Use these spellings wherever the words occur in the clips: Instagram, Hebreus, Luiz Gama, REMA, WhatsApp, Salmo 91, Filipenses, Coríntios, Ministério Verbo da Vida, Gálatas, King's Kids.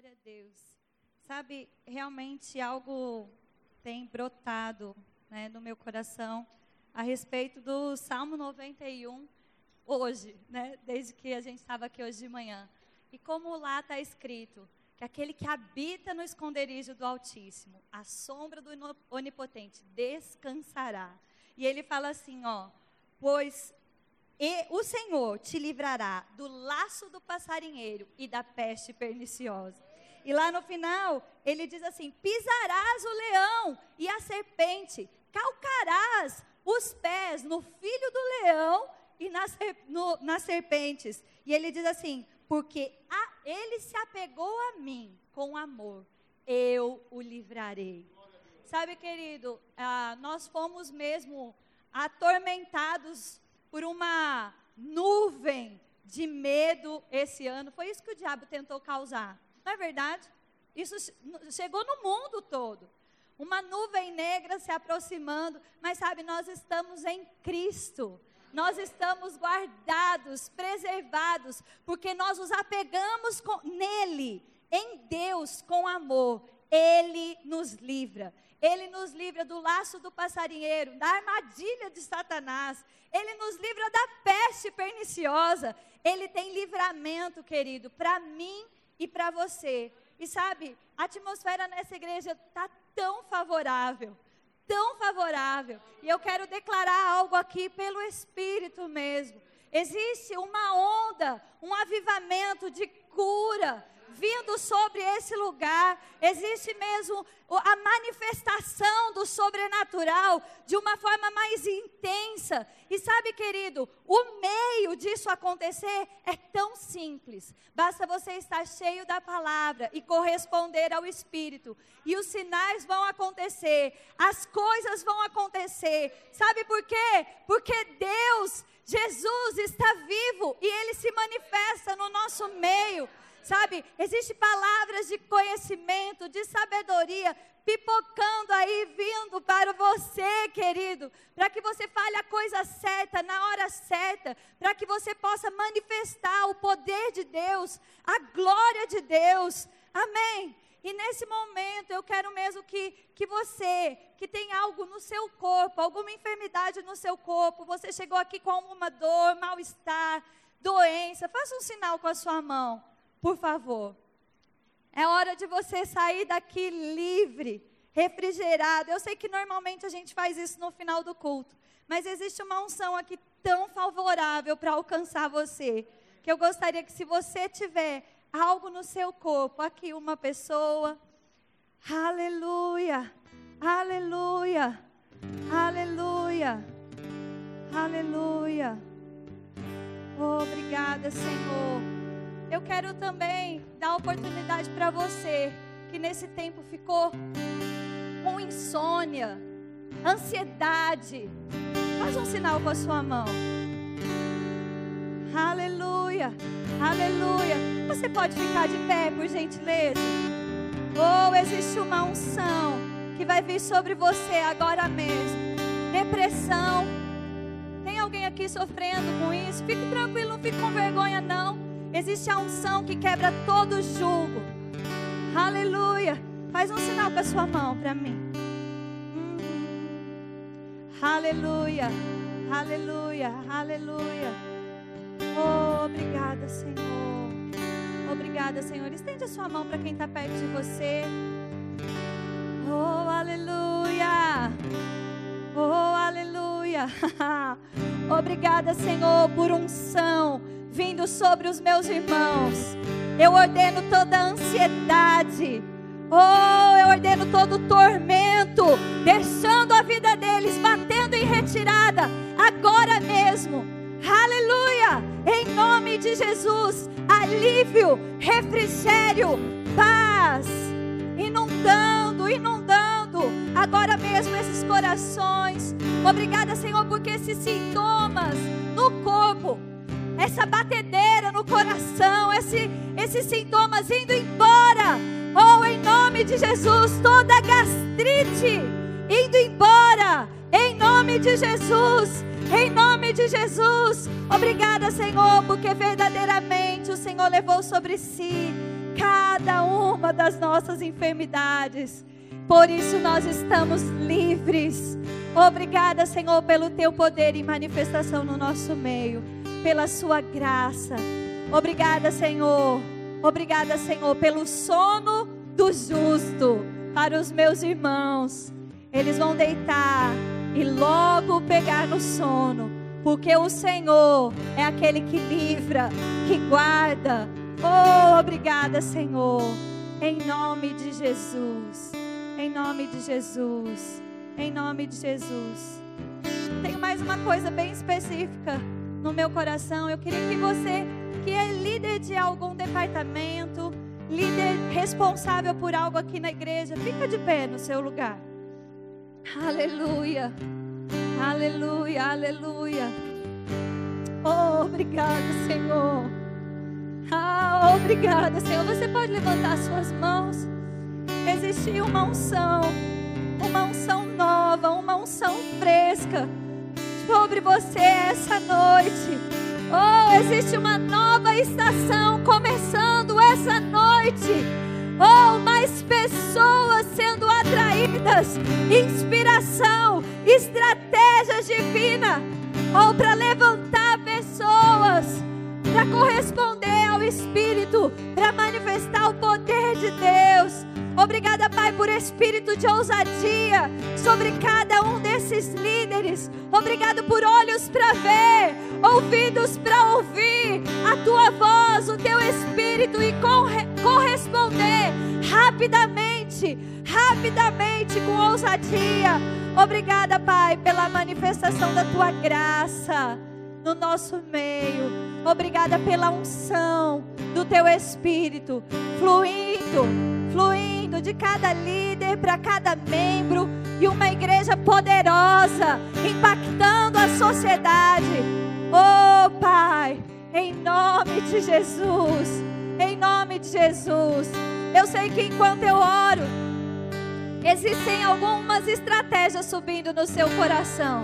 Glória a Deus. Sabe, realmente algo tem brotado, né, no meu coração a respeito do Salmo 91 hoje, né, desde que a gente estava aqui hoje de manhã. E como lá está escrito, que aquele que habita no esconderijo do Altíssimo, à sombra do Onipotente, descansará. E ele fala assim, ó, pois o Senhor te livrará do laço do passarinheiro e da peste perniciosa. E lá no final, ele diz assim, pisarás o leão e a serpente, calcarás os pés no filho do leão e nas serpentes. E ele diz assim, porque ele se apegou a mim com amor, eu o livrarei. Sabe, querido, nós fomos mesmo atormentados por uma nuvem de medo esse ano. Foi isso que o diabo tentou causar. Não é verdade? Isso chegou no mundo todo. Uma nuvem negra se aproximando. Mas sabe, nós estamos em Cristo. Nós estamos guardados, preservados, porque nós nos apegamos nele, em Deus, com amor. Ele nos livra. Ele nos livra do laço do passarinheiro, da armadilha de Satanás. Ele nos livra da peste perniciosa. Ele tem livramento, querido, para mim e para você. E sabe, a atmosfera nessa igreja está tão favorável, tão favorável. E eu quero declarar algo aqui pelo Espírito mesmo. Existe uma onda, um avivamento de cura vindo sobre esse lugar. Existe mesmo a manifestação do sobrenatural de uma forma mais intensa. E sabe, querido, o meio disso acontecer é tão simples. Basta você estar cheio da palavra e corresponder ao Espírito. E os sinais vão acontecer, as coisas vão acontecer. Sabe por quê? Porque Deus, Jesus, está vivo e Ele se manifesta no nosso meio. Sabe, existem palavras de conhecimento, de sabedoria, pipocando aí, vindo para você, querido, para que você fale a coisa certa, na hora certa, para que você possa manifestar o poder de Deus, a glória de Deus, amém? E nesse momento eu quero mesmo que você, que tem algo no seu corpo, alguma enfermidade no seu corpo, você chegou aqui com alguma dor, mal-estar, doença, faça um sinal com a sua mão. Por favor, é hora de você sair daqui livre, refrigerado. Eu sei que normalmente a gente faz isso no final do culto, mas existe uma unção aqui tão favorável para alcançar você, que eu gostaria que, se você tiver algo no seu corpo, aqui uma pessoa, aleluia, aleluia, aleluia, aleluia, obrigada, Senhor. Eu quero também dar oportunidade para você que nesse tempo ficou com insônia, ansiedade. Faz um sinal com a sua mão. Aleluia, aleluia. Você pode ficar de pé, por gentileza? Ou existe uma unção que vai vir sobre você agora mesmo. Depressão. Tem alguém aqui sofrendo com isso? Fique tranquilo, não fique com vergonha, não. Existe a unção que quebra todo jugo. Aleluia. Faz um sinal com a sua mão para mim. Aleluia. Aleluia. Aleluia. Oh, obrigada, Senhor. Obrigada, Senhor. Estende a sua mão para quem está perto de você. Oh, aleluia. Oh, aleluia. Obrigada, Senhor, por unção vindo sobre os meus irmãos. Eu ordeno toda ansiedade, eu ordeno todo tormento, deixando a vida deles, batendo em retirada, agora mesmo, aleluia, em nome de Jesus, alívio, refrigério, paz, inundando, agora mesmo esses corações. Obrigada, Senhor, porque esses sintomas no corpo, essa batedeira no coração, esses sintomas indo embora, em nome de Jesus, toda gastrite indo embora, em nome de Jesus, em nome de Jesus. Obrigada, Senhor, porque verdadeiramente o Senhor levou sobre si cada um salva das nossas enfermidades. Por isso nós estamos livres. Obrigada, Senhor, pelo Teu poder e manifestação no nosso meio, pela Sua graça. Obrigada, Senhor. Obrigada, Senhor, pelo sono do justo. Para os meus irmãos, eles vão deitar e logo pegar no sono, porque o Senhor é aquele que livra, que guarda. Oh, obrigada, Senhor. Em nome de Jesus. Em nome de Jesus, em nome de Jesus. Tem mais uma coisa bem específica no meu coração. Eu queria que você, que é líder de algum departamento, líder responsável por algo aqui na igreja, fica de pé no seu lugar. Aleluia, aleluia, aleluia. Oh, obrigado, Senhor. Ah, obrigada, Senhor. Você pode levantar suas mãos. Existia uma unção nova, uma unção fresca sobre você essa noite. Oh, existe uma nova estação começando essa noite. Oh, mais pessoas sendo atraídas, inspiração, estratégias divinas, oh, para levantar pessoas, para corresponder ao Espírito, para manifestar o poder de Deus. Obrigada, Pai, por espírito de ousadia sobre cada um desses líderes. Obrigado por olhos para ver, ouvidos para ouvir a Tua voz, o Teu Espírito, e corresponder rapidamente, rapidamente, com ousadia. Obrigada, Pai, pela manifestação da Tua graça no nosso meio. Obrigada pela unção do Teu Espírito fluindo de cada líder para cada membro, e uma igreja poderosa impactando a sociedade. Oh, Pai, em nome de Jesus, em nome de Jesus. Eu sei que enquanto eu oro, existem algumas estratégias subindo no seu coração.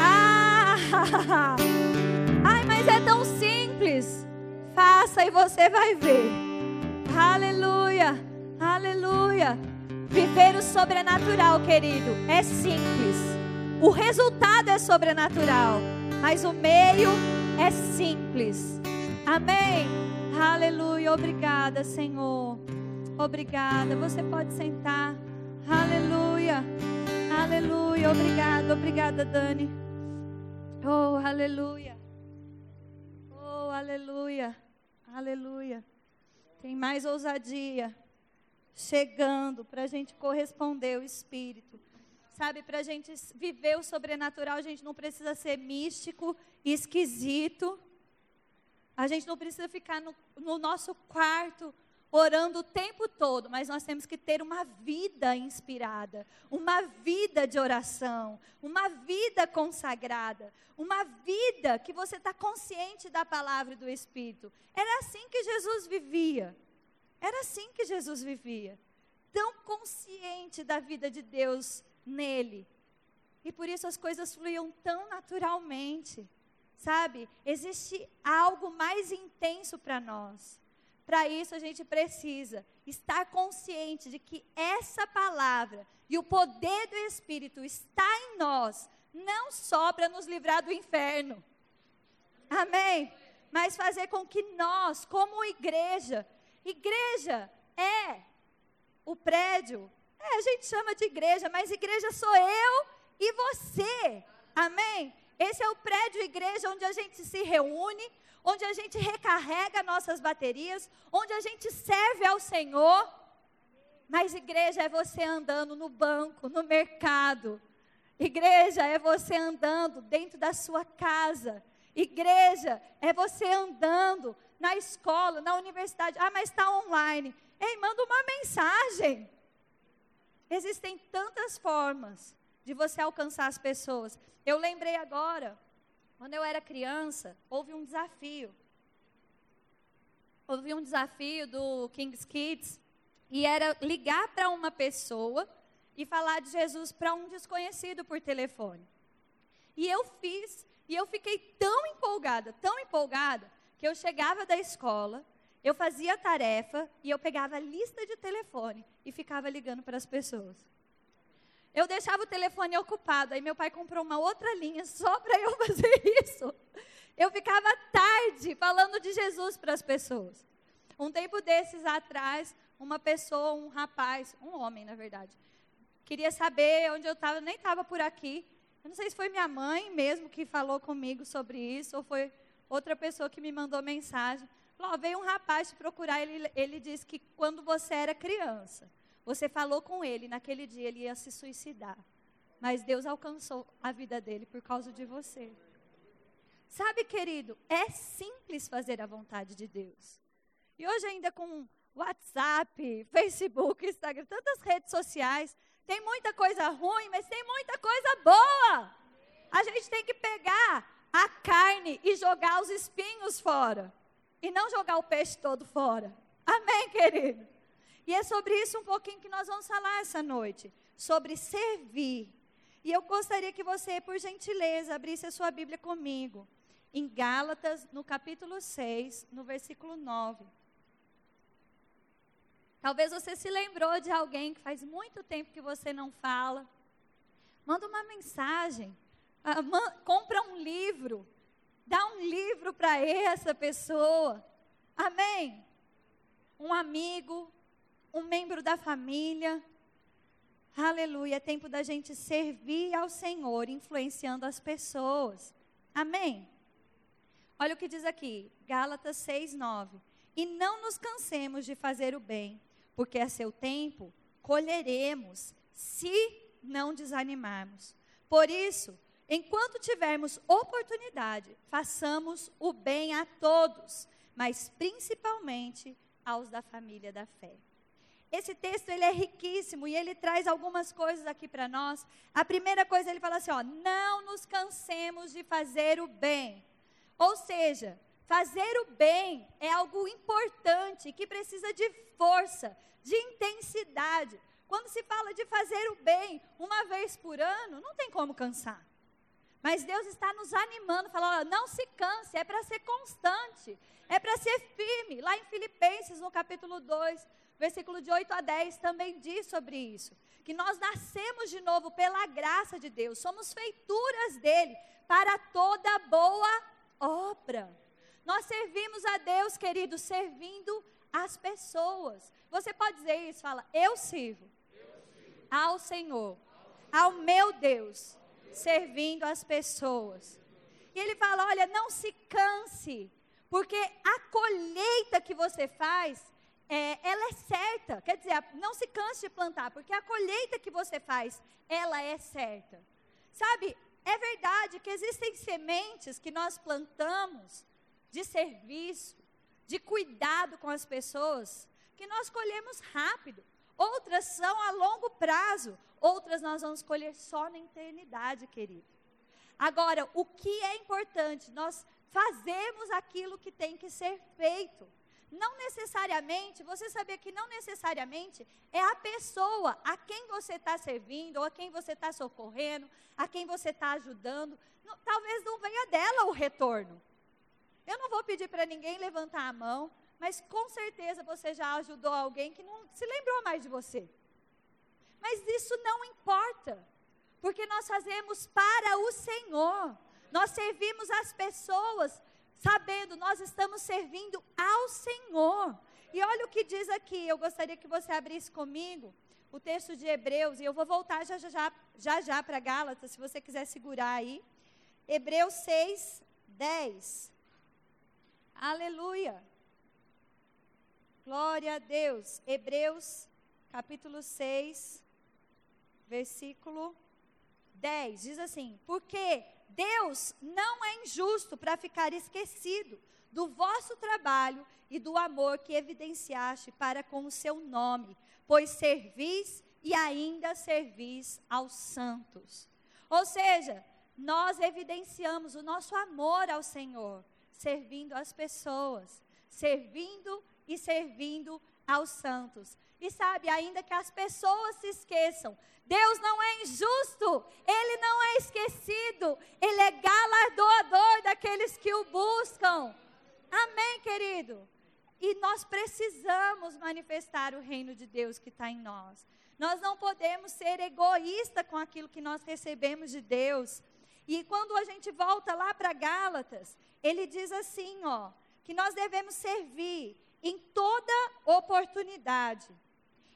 Ah, ai, mas é tão simples. Faça e você vai ver. Aleluia, aleluia. Viver o sobrenatural, querido, é simples. O resultado é sobrenatural, mas o meio é simples. Amém? Aleluia, obrigada, Senhor. Obrigada, você pode sentar. Aleluia, aleluia, obrigada, obrigada, Dani. Oh, aleluia. Oh, aleluia, aleluia. Tem mais ousadia chegando para a gente corresponder ao Espírito. Sabe, para a gente viver o sobrenatural, a gente não precisa ser místico, esquisito. A gente não precisa ficar no nosso quarto orando o tempo todo, mas nós temos que ter uma vida inspirada, uma vida de oração, uma vida consagrada, uma vida que você está consciente da palavra e do Espírito. Era assim que Jesus vivia, era assim que Jesus vivia, tão consciente da vida de Deus nele, e por isso as coisas fluíam tão naturalmente, sabe? Existe algo mais intenso para nós. Para isso a gente precisa estar consciente de que essa palavra e o poder do Espírito está em nós, não só para nos livrar do inferno, amém? Mas fazer com que nós, como igreja é o prédio, a gente chama de igreja, mas igreja sou eu e você, amém? Esse é o prédio igreja onde a gente se reúne, onde a gente recarrega nossas baterias, onde a gente serve ao Senhor. Mas igreja é você andando no banco, no mercado. Igreja é você andando dentro da sua casa. Igreja é você andando na escola, na universidade. Ah, mas está online. Ei, manda uma mensagem. Existem tantas formas de você alcançar as pessoas. Eu lembrei agora, quando eu era criança, houve um desafio. Houve um desafio do King's Kids, e era ligar para uma pessoa e falar de Jesus para um desconhecido por telefone. E eu fiz, e eu fiquei tão empolgada, que eu chegava da escola, Eu fazia a tarefa e eu pegava a lista de telefone e ficava ligando para as pessoas. Eu deixava o telefone ocupado, aí meu pai comprou uma outra linha só para eu fazer isso. Eu ficava tarde falando de Jesus para as pessoas. Um tempo desses atrás, uma pessoa, um rapaz, um homem na verdade, queria saber onde eu estava, nem estava por aqui. Eu não sei se foi minha mãe mesmo que falou comigo sobre isso, ou foi outra pessoa que me mandou mensagem. Falou, veio um rapaz te procurar, ele disse que quando você era criança, você falou com ele, naquele dia ele ia se suicidar. Mas Deus alcançou a vida dele por causa de você. Sabe, querido, é simples fazer a vontade de Deus. E hoje ainda com WhatsApp, Facebook, Instagram, tantas redes sociais, tem muita coisa ruim, mas tem muita coisa boa. A gente tem que pegar a carne e jogar os espinhos fora. E não jogar o peixe todo fora. Amém, querido? E é sobre isso um pouquinho que nós vamos falar essa noite. Sobre servir. E eu gostaria que você, por gentileza, abrisse a sua Bíblia comigo. Em Gálatas, no capítulo 6, no versículo 9. Talvez você se lembrou de alguém que faz muito tempo que você não fala. Manda uma mensagem. Compra um livro. Dá um livro para essa pessoa. Amém? Um amigo, um membro da família. Aleluia, é tempo da gente servir ao Senhor, influenciando as pessoas. Amém? Olha o que diz aqui, Gálatas 6, 9. E não nos cansemos de fazer o bem, porque a seu tempo colheremos, se não desanimarmos. Por isso, enquanto tivermos oportunidade, façamos o bem a todos, mas principalmente aos da família da fé. Esse texto ele é riquíssimo e ele traz algumas coisas aqui para nós. A primeira coisa ele fala assim, não nos cansemos de fazer o bem. Ou seja, fazer o bem é algo importante que precisa de força, de intensidade. Quando se fala de fazer o bem uma vez por ano, não tem como cansar. Mas Deus está nos animando, falando, não se canse, é para ser constante, é para ser firme. Lá em Filipenses, no capítulo 2, versículo de 8 a 10, também diz sobre isso. Que nós nascemos de novo pela graça de Deus, somos feituras dele para toda boa obra. Nós servimos a Deus, querido, servindo as pessoas. Você pode dizer isso, fala, eu sirvo. Ao Senhor, ao meu Deus. Servindo as pessoas. E ele fala, olha, não se canse, porque a colheita que você faz, ela é certa. Quer dizer, não se canse de plantar, porque a colheita que você faz, ela é certa. Sabe, é verdade que existem sementes que nós plantamos de serviço, de cuidado com as pessoas, que nós colhemos rápido. Outras são a longo prazo, outras nós vamos colher só na eternidade, querido. Agora, o que é importante? Nós fazemos aquilo que tem que ser feito. Não necessariamente, você sabia que não necessariamente é a pessoa a quem você está servindo, ou a quem você está socorrendo, a quem você está ajudando. Não, talvez não venha dela o retorno. Eu não vou pedir para ninguém levantar a mão, mas com certeza você já ajudou alguém que não se lembrou mais de você. Mas isso não importa, porque nós fazemos para o Senhor. Nós servimos as pessoas, sabendo, nós estamos servindo ao Senhor. E olha o que diz aqui, eu gostaria que você abrisse comigo o texto de Hebreus, e eu vou voltar já para Gálatas, se você quiser segurar aí. Hebreus 6, 10. Aleluia. Glória a Deus. Hebreus, capítulo 6, versículo 10. Diz assim, porque Deus não é injusto para ficar esquecido do vosso trabalho e do amor que evidenciaste para com o seu nome, pois servis e ainda servis aos santos. Ou seja, nós evidenciamos o nosso amor ao Senhor, servindo as pessoas, servindo e servindo aos santos. E sabe, ainda que as pessoas se esqueçam, Deus não é injusto, Ele não é esquecido, Ele é galardoador daqueles que o buscam. Amém, querido? E nós precisamos manifestar o reino de Deus que está em nós. Nós não podemos ser egoístas com aquilo que nós recebemos de Deus. E quando a gente volta lá para Gálatas, ele diz assim, ó, que nós devemos servir em toda oportunidade.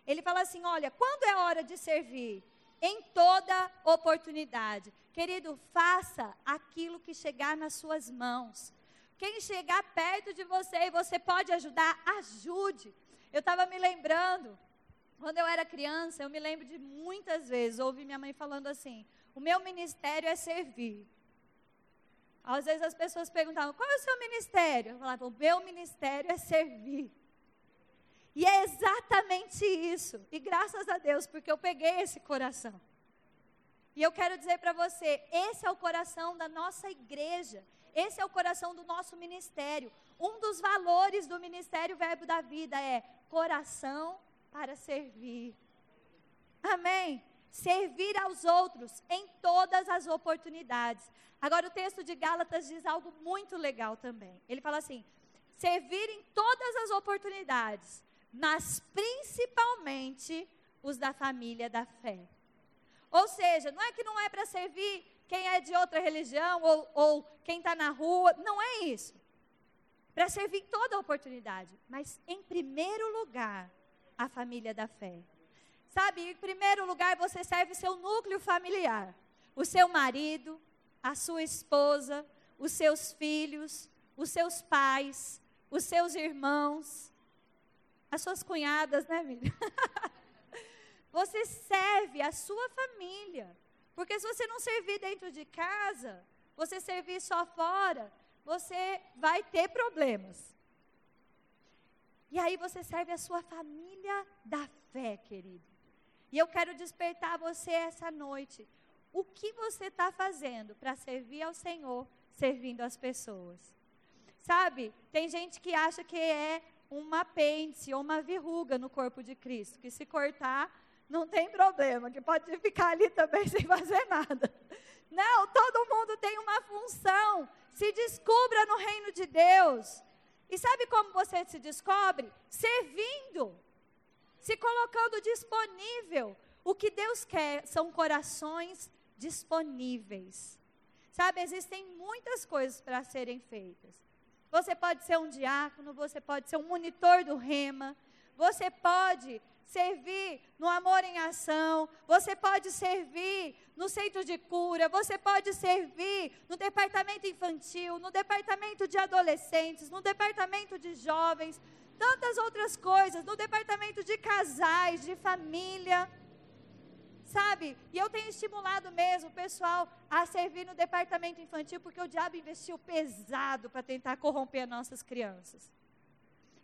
Ele fala assim, olha, quando é hora de servir? Em toda oportunidade. Querido, faça aquilo que chegar nas suas mãos. Quem chegar perto de você e você pode ajudar, ajude. Eu estava me lembrando, quando eu era criança, eu me lembro de muitas vezes, ouvi minha mãe falando assim, o meu ministério é servir. Às vezes as pessoas perguntavam, qual é o seu ministério? Eu falava, o meu ministério é servir. E é exatamente isso. E graças a Deus, porque eu peguei esse coração. E eu quero dizer para você, esse é o coração da nossa igreja. Esse é o coração do nosso ministério. Um dos valores do Ministério Verbo da Vida é coração para servir. Amém? Servir aos outros em todas as oportunidades. Agora o texto de Gálatas diz algo muito legal também. Ele fala assim, servir em todas as oportunidades, mas principalmente os da família da fé. Ou seja, não é que não é para servir quem é de outra religião ou quem está na rua, não é isso. Para servir em toda oportunidade, mas em primeiro lugar, a família da fé. Sabe, em primeiro lugar você serve seu núcleo familiar, o seu marido, a sua esposa, os seus filhos, os seus pais, os seus irmãos, as suas cunhadas, né, Miriam? Você serve a sua família, porque se você não servir dentro de casa, você servir só fora, você vai ter problemas. E aí você serve a sua família da fé, querido. E eu quero despertar você essa noite. O que você está fazendo para servir ao Senhor, servindo as pessoas? Sabe, tem gente que acha que é um apêndice ou uma verruga no corpo de Cristo, que se cortar não tem problema, que pode ficar ali também sem fazer nada. Não, todo mundo tem uma função, se descubra no reino de Deus. E sabe como você se descobre? Servindo, se colocando disponível. O que Deus quer são corações disponíveis. Sabe, existem muitas coisas para serem feitas. Você pode ser um diácono, você pode ser um monitor do REMA, você pode servir no Amor em Ação, você pode servir no Centro de Cura, você pode servir no Departamento Infantil, no Departamento de Adolescentes, no Departamento de Jovens, tantas outras coisas, no Departamento de Casais, de Família, sabe? E eu tenho estimulado mesmo o pessoal a servir no departamento infantil, porque o diabo investiu pesado para tentar corromper nossas crianças.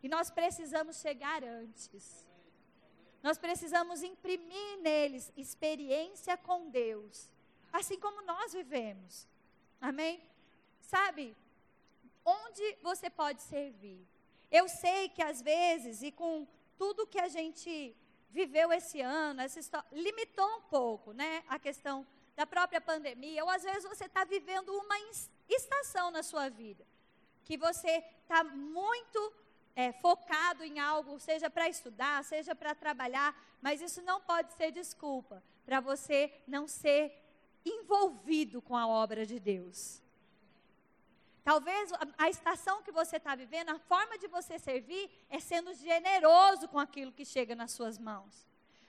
E nós precisamos chegar antes. Nós precisamos imprimir neles experiência com Deus, assim como nós vivemos. Amém? Sabe, onde você pode servir? Eu sei que às vezes, e com tudo que a gente viveu esse ano, essa história, limitou um pouco, né, a questão da própria pandemia, ou às vezes você está vivendo uma estação na sua vida, que você está muito focado em algo, seja para estudar, seja para trabalhar, mas isso não pode ser desculpa para você não ser envolvido com a obra de Deus. Talvez a estação que você está vivendo, a forma de você servir é sendo generoso com aquilo que chega nas suas mãos.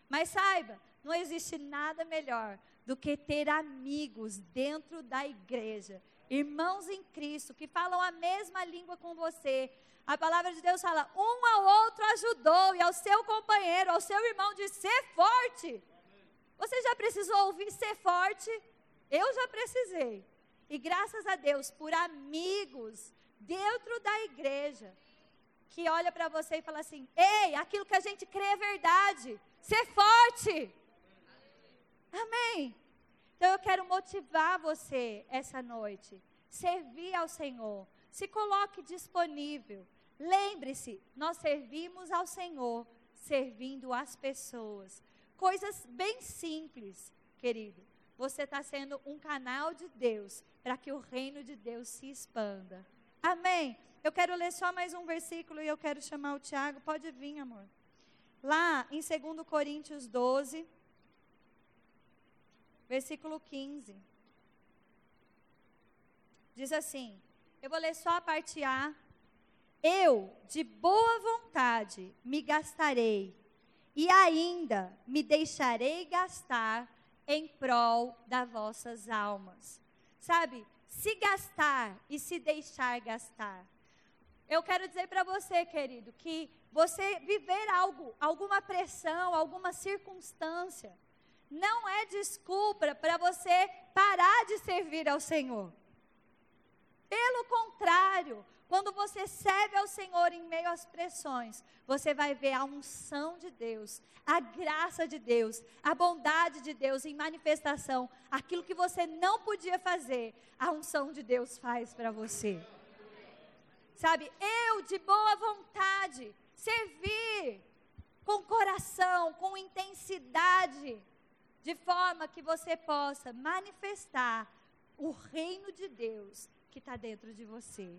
Mas saiba, não existe nada melhor do que ter amigos dentro da igreja, irmãos em Cristo, que falam a mesma língua com você. A palavra de Deus fala, um ao outro ajudou, e ao seu companheiro, ao seu irmão, diz, ser forte. Você já precisou ouvir ser forte? Eu já precisei. E graças a Deus, por amigos dentro da igreja, que olha para você e fala assim, ei, aquilo que a gente crê é verdade, ser forte. Amém? Então eu quero motivar você essa noite, servir ao Senhor, se coloque disponível. Lembre-se, nós servimos ao Senhor, servindo as pessoas. Coisas bem simples, querido. Você está sendo um canal de Deus, para que o reino de Deus se expanda. Amém? Eu quero ler só mais um versículo e eu quero chamar o Tiago. Pode vir, amor. Lá em 2 Coríntios 12, versículo 15. Diz assim, eu vou ler só a parte A. Eu, de boa vontade, me gastarei e ainda me deixarei gastar em prol das vossas almas. Sabe, se gastar e se deixar gastar. Eu quero dizer para você, querido, que você viver algo, alguma pressão, alguma circunstância, não é desculpa para você parar de servir ao Senhor. Pelo contrário, quando você serve ao Senhor em meio às pressões, você vai ver a unção de Deus, a graça de Deus, a bondade de Deus em manifestação. Aquilo que você não podia fazer, a unção de Deus faz para você. Sabe, eu de boa vontade, servir com coração, com intensidade, de forma que você possa manifestar o reino de Deus que está dentro de você.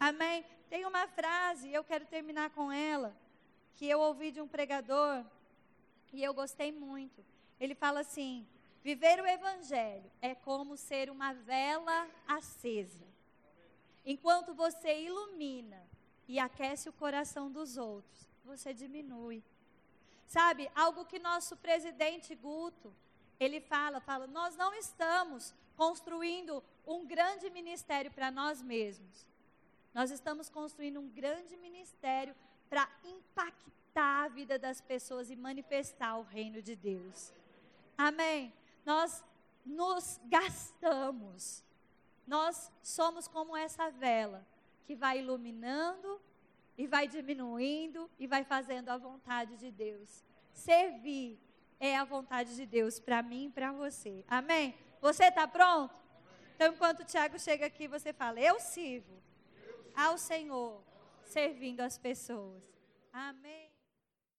Amém? Tem uma frase, eu quero terminar com ela, que eu ouvi de um pregador e eu gostei muito. Ele fala assim, viver o evangelho é como ser uma vela acesa. Enquanto você ilumina e aquece o coração dos outros, você diminui. Sabe, algo que nosso presidente Guto, ele fala, nós não estamos construindo um grande ministério para nós mesmos. Nós estamos construindo um grande ministério para impactar a vida das pessoas e manifestar o reino de Deus. Amém? Nós nos gastamos. Nós somos como essa vela que vai iluminando e vai diminuindo e vai fazendo a vontade de Deus. Servir é a vontade de Deus para mim e para você. Amém? Você está pronto? Então, enquanto o Tiago chega aqui, você fala, eu sirvo ao Senhor, servindo as pessoas. Amém.